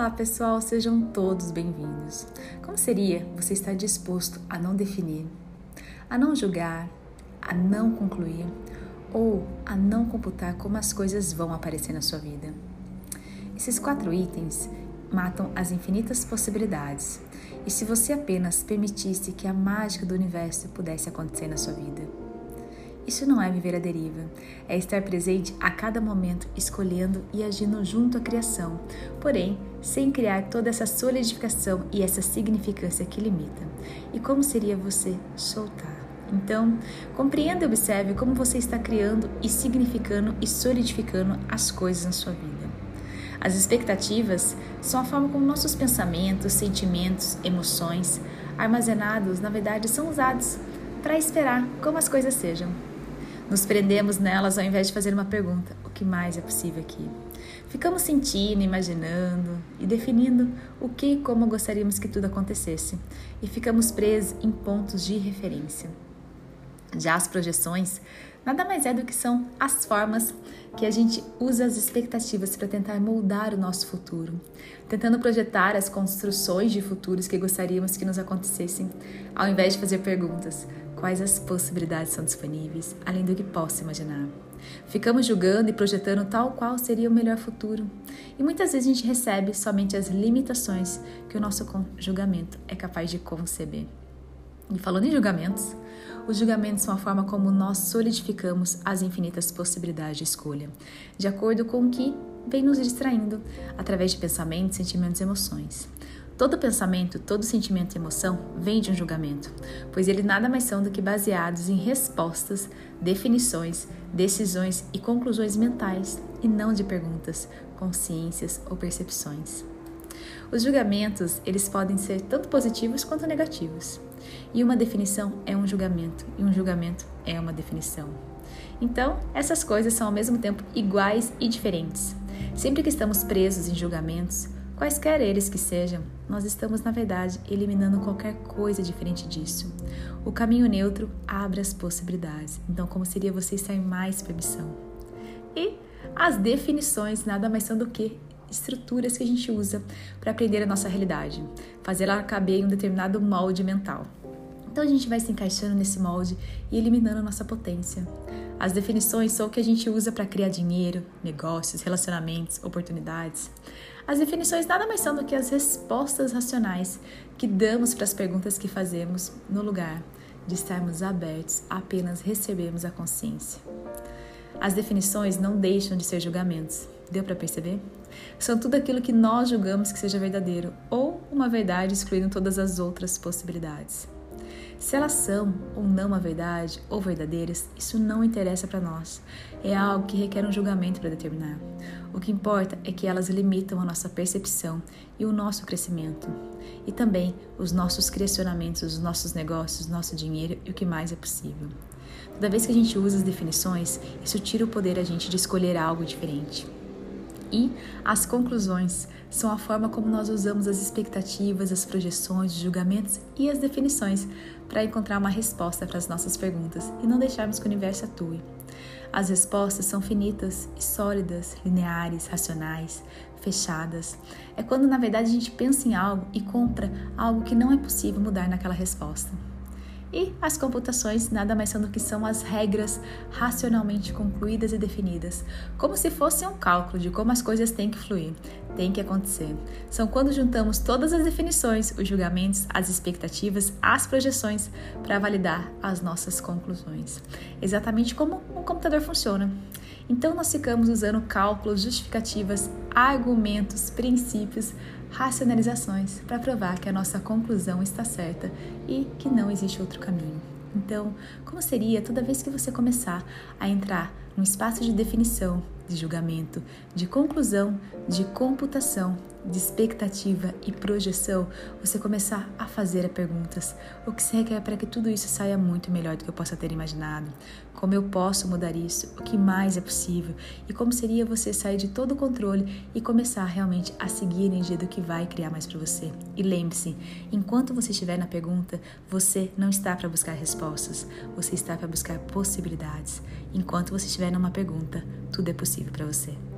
Olá pessoal, sejam todos bem-vindos. Como seria você estar disposto a não definir, a não julgar, a não concluir ou a não computar como as coisas vão aparecer na sua vida? Esses 4 itens matam as infinitas possibilidades e se você apenas permitisse que a mágica do universo pudesse acontecer na sua vida. Isso não é viver à deriva, é estar presente a cada momento, escolhendo e agindo junto à criação, porém, sem criar toda essa solidificação e essa significância que limita. E como seria você soltar? Então, compreenda e observe como você está criando e significando e solidificando as coisas na sua vida. As expectativas são a forma como nossos pensamentos, sentimentos, emoções, armazenados, na verdade, são usados para esperar como as coisas sejam. Nos prendemos nelas ao invés de fazer uma pergunta: o que mais é possível aqui? Ficamos sentindo, imaginando e definindo o que e como gostaríamos que tudo acontecesse e ficamos presos em pontos de referência. Já as projeções nada mais é do que são as formas que a gente usa as expectativas para tentar moldar o nosso futuro, tentando projetar as construções de futuros que gostaríamos que nos acontecessem, ao invés de fazer perguntas: quais as possibilidades são disponíveis, além do que posso imaginar. Ficamos julgando e projetando tal qual seria o melhor futuro. E muitas vezes a gente recebe somente as limitações que o nosso julgamento é capaz de conceber. E falando em julgamentos, os julgamentos são a forma como nós solidificamos as infinitas possibilidades de escolha, de acordo com o que vem nos distraindo, através de pensamentos, sentimentos e emoções. Todo pensamento, todo sentimento e emoção vem de um julgamento, pois eles nada mais são do que baseados em respostas, definições, decisões e conclusões mentais, e não de perguntas, consciências ou percepções. Os julgamentos, eles podem ser tanto positivos quanto negativos. E uma definição é um julgamento, e um julgamento é uma definição. Então, essas coisas são ao mesmo tempo iguais e diferentes. Sempre que estamos presos em julgamentos, quaisquer eles que sejam, nós estamos, na verdade, eliminando qualquer coisa diferente disso. O caminho neutro abre as possibilidades. Então, como seria você estar em mais permissão? E as definições nada mais são do que estruturas que a gente usa para aprender a nossa realidade, fazer ela caber em um determinado molde mental. Então, a gente vai se encaixando nesse molde e eliminando a nossa potência. As definições são o que a gente usa para criar dinheiro, negócios, relacionamentos, oportunidades. As definições nada mais são do que as respostas racionais que damos para as perguntas que fazemos, no lugar de estarmos abertos a apenas recebermos a consciência. As definições não deixam de ser julgamentos. Deu para perceber? São tudo aquilo que nós julgamos que seja verdadeiro ou uma verdade, excluindo todas as outras possibilidades. Se elas são ou não a verdade ou verdadeiras, isso não interessa para nós. É algo que requer um julgamento para determinar. O que importa é que elas limitam a nossa percepção e o nosso crescimento. E também os nossos questionamentos, os nossos negócios, nosso dinheiro e o que mais é possível. Toda vez que a gente usa as definições, isso tira o poder a gente de escolher algo diferente. E as conclusões são a forma como nós usamos as expectativas, as projeções, os julgamentos e as definições para encontrar uma resposta para as nossas perguntas e não deixarmos que o universo atue. As respostas são finitas e sólidas, lineares, racionais, fechadas. É quando, na verdade, a gente pensa em algo e compra algo que não é possível mudar naquela resposta. E as computações nada mais são do que são as regras racionalmente concluídas e definidas, como se fosse um cálculo de como as coisas têm que fluir, têm que acontecer. São quando juntamos todas as definições, os julgamentos, as expectativas, as projeções para validar as nossas conclusões. Exatamente como um computador funciona. Então nós ficamos usando cálculos, justificativas, argumentos, princípios, racionalizações para provar que a nossa conclusão está certa e que não existe outro caminho. Então, como seria toda vez que você começar a entrar num espaço de definição, de julgamento, de conclusão, de computação, de expectativa e projeção, você começar a fazer perguntas: o que se requer para que tudo isso saia muito melhor do que eu possa ter imaginado? Como eu posso mudar isso? O que mais é possível? E como seria você sair de todo o controle e começar realmente a seguir a energia do que vai criar mais para você? E lembre-se, enquanto você estiver na pergunta, você não está para buscar respostas, você está para buscar possibilidades. Enquanto você estiver numa pergunta, tudo é possível para você.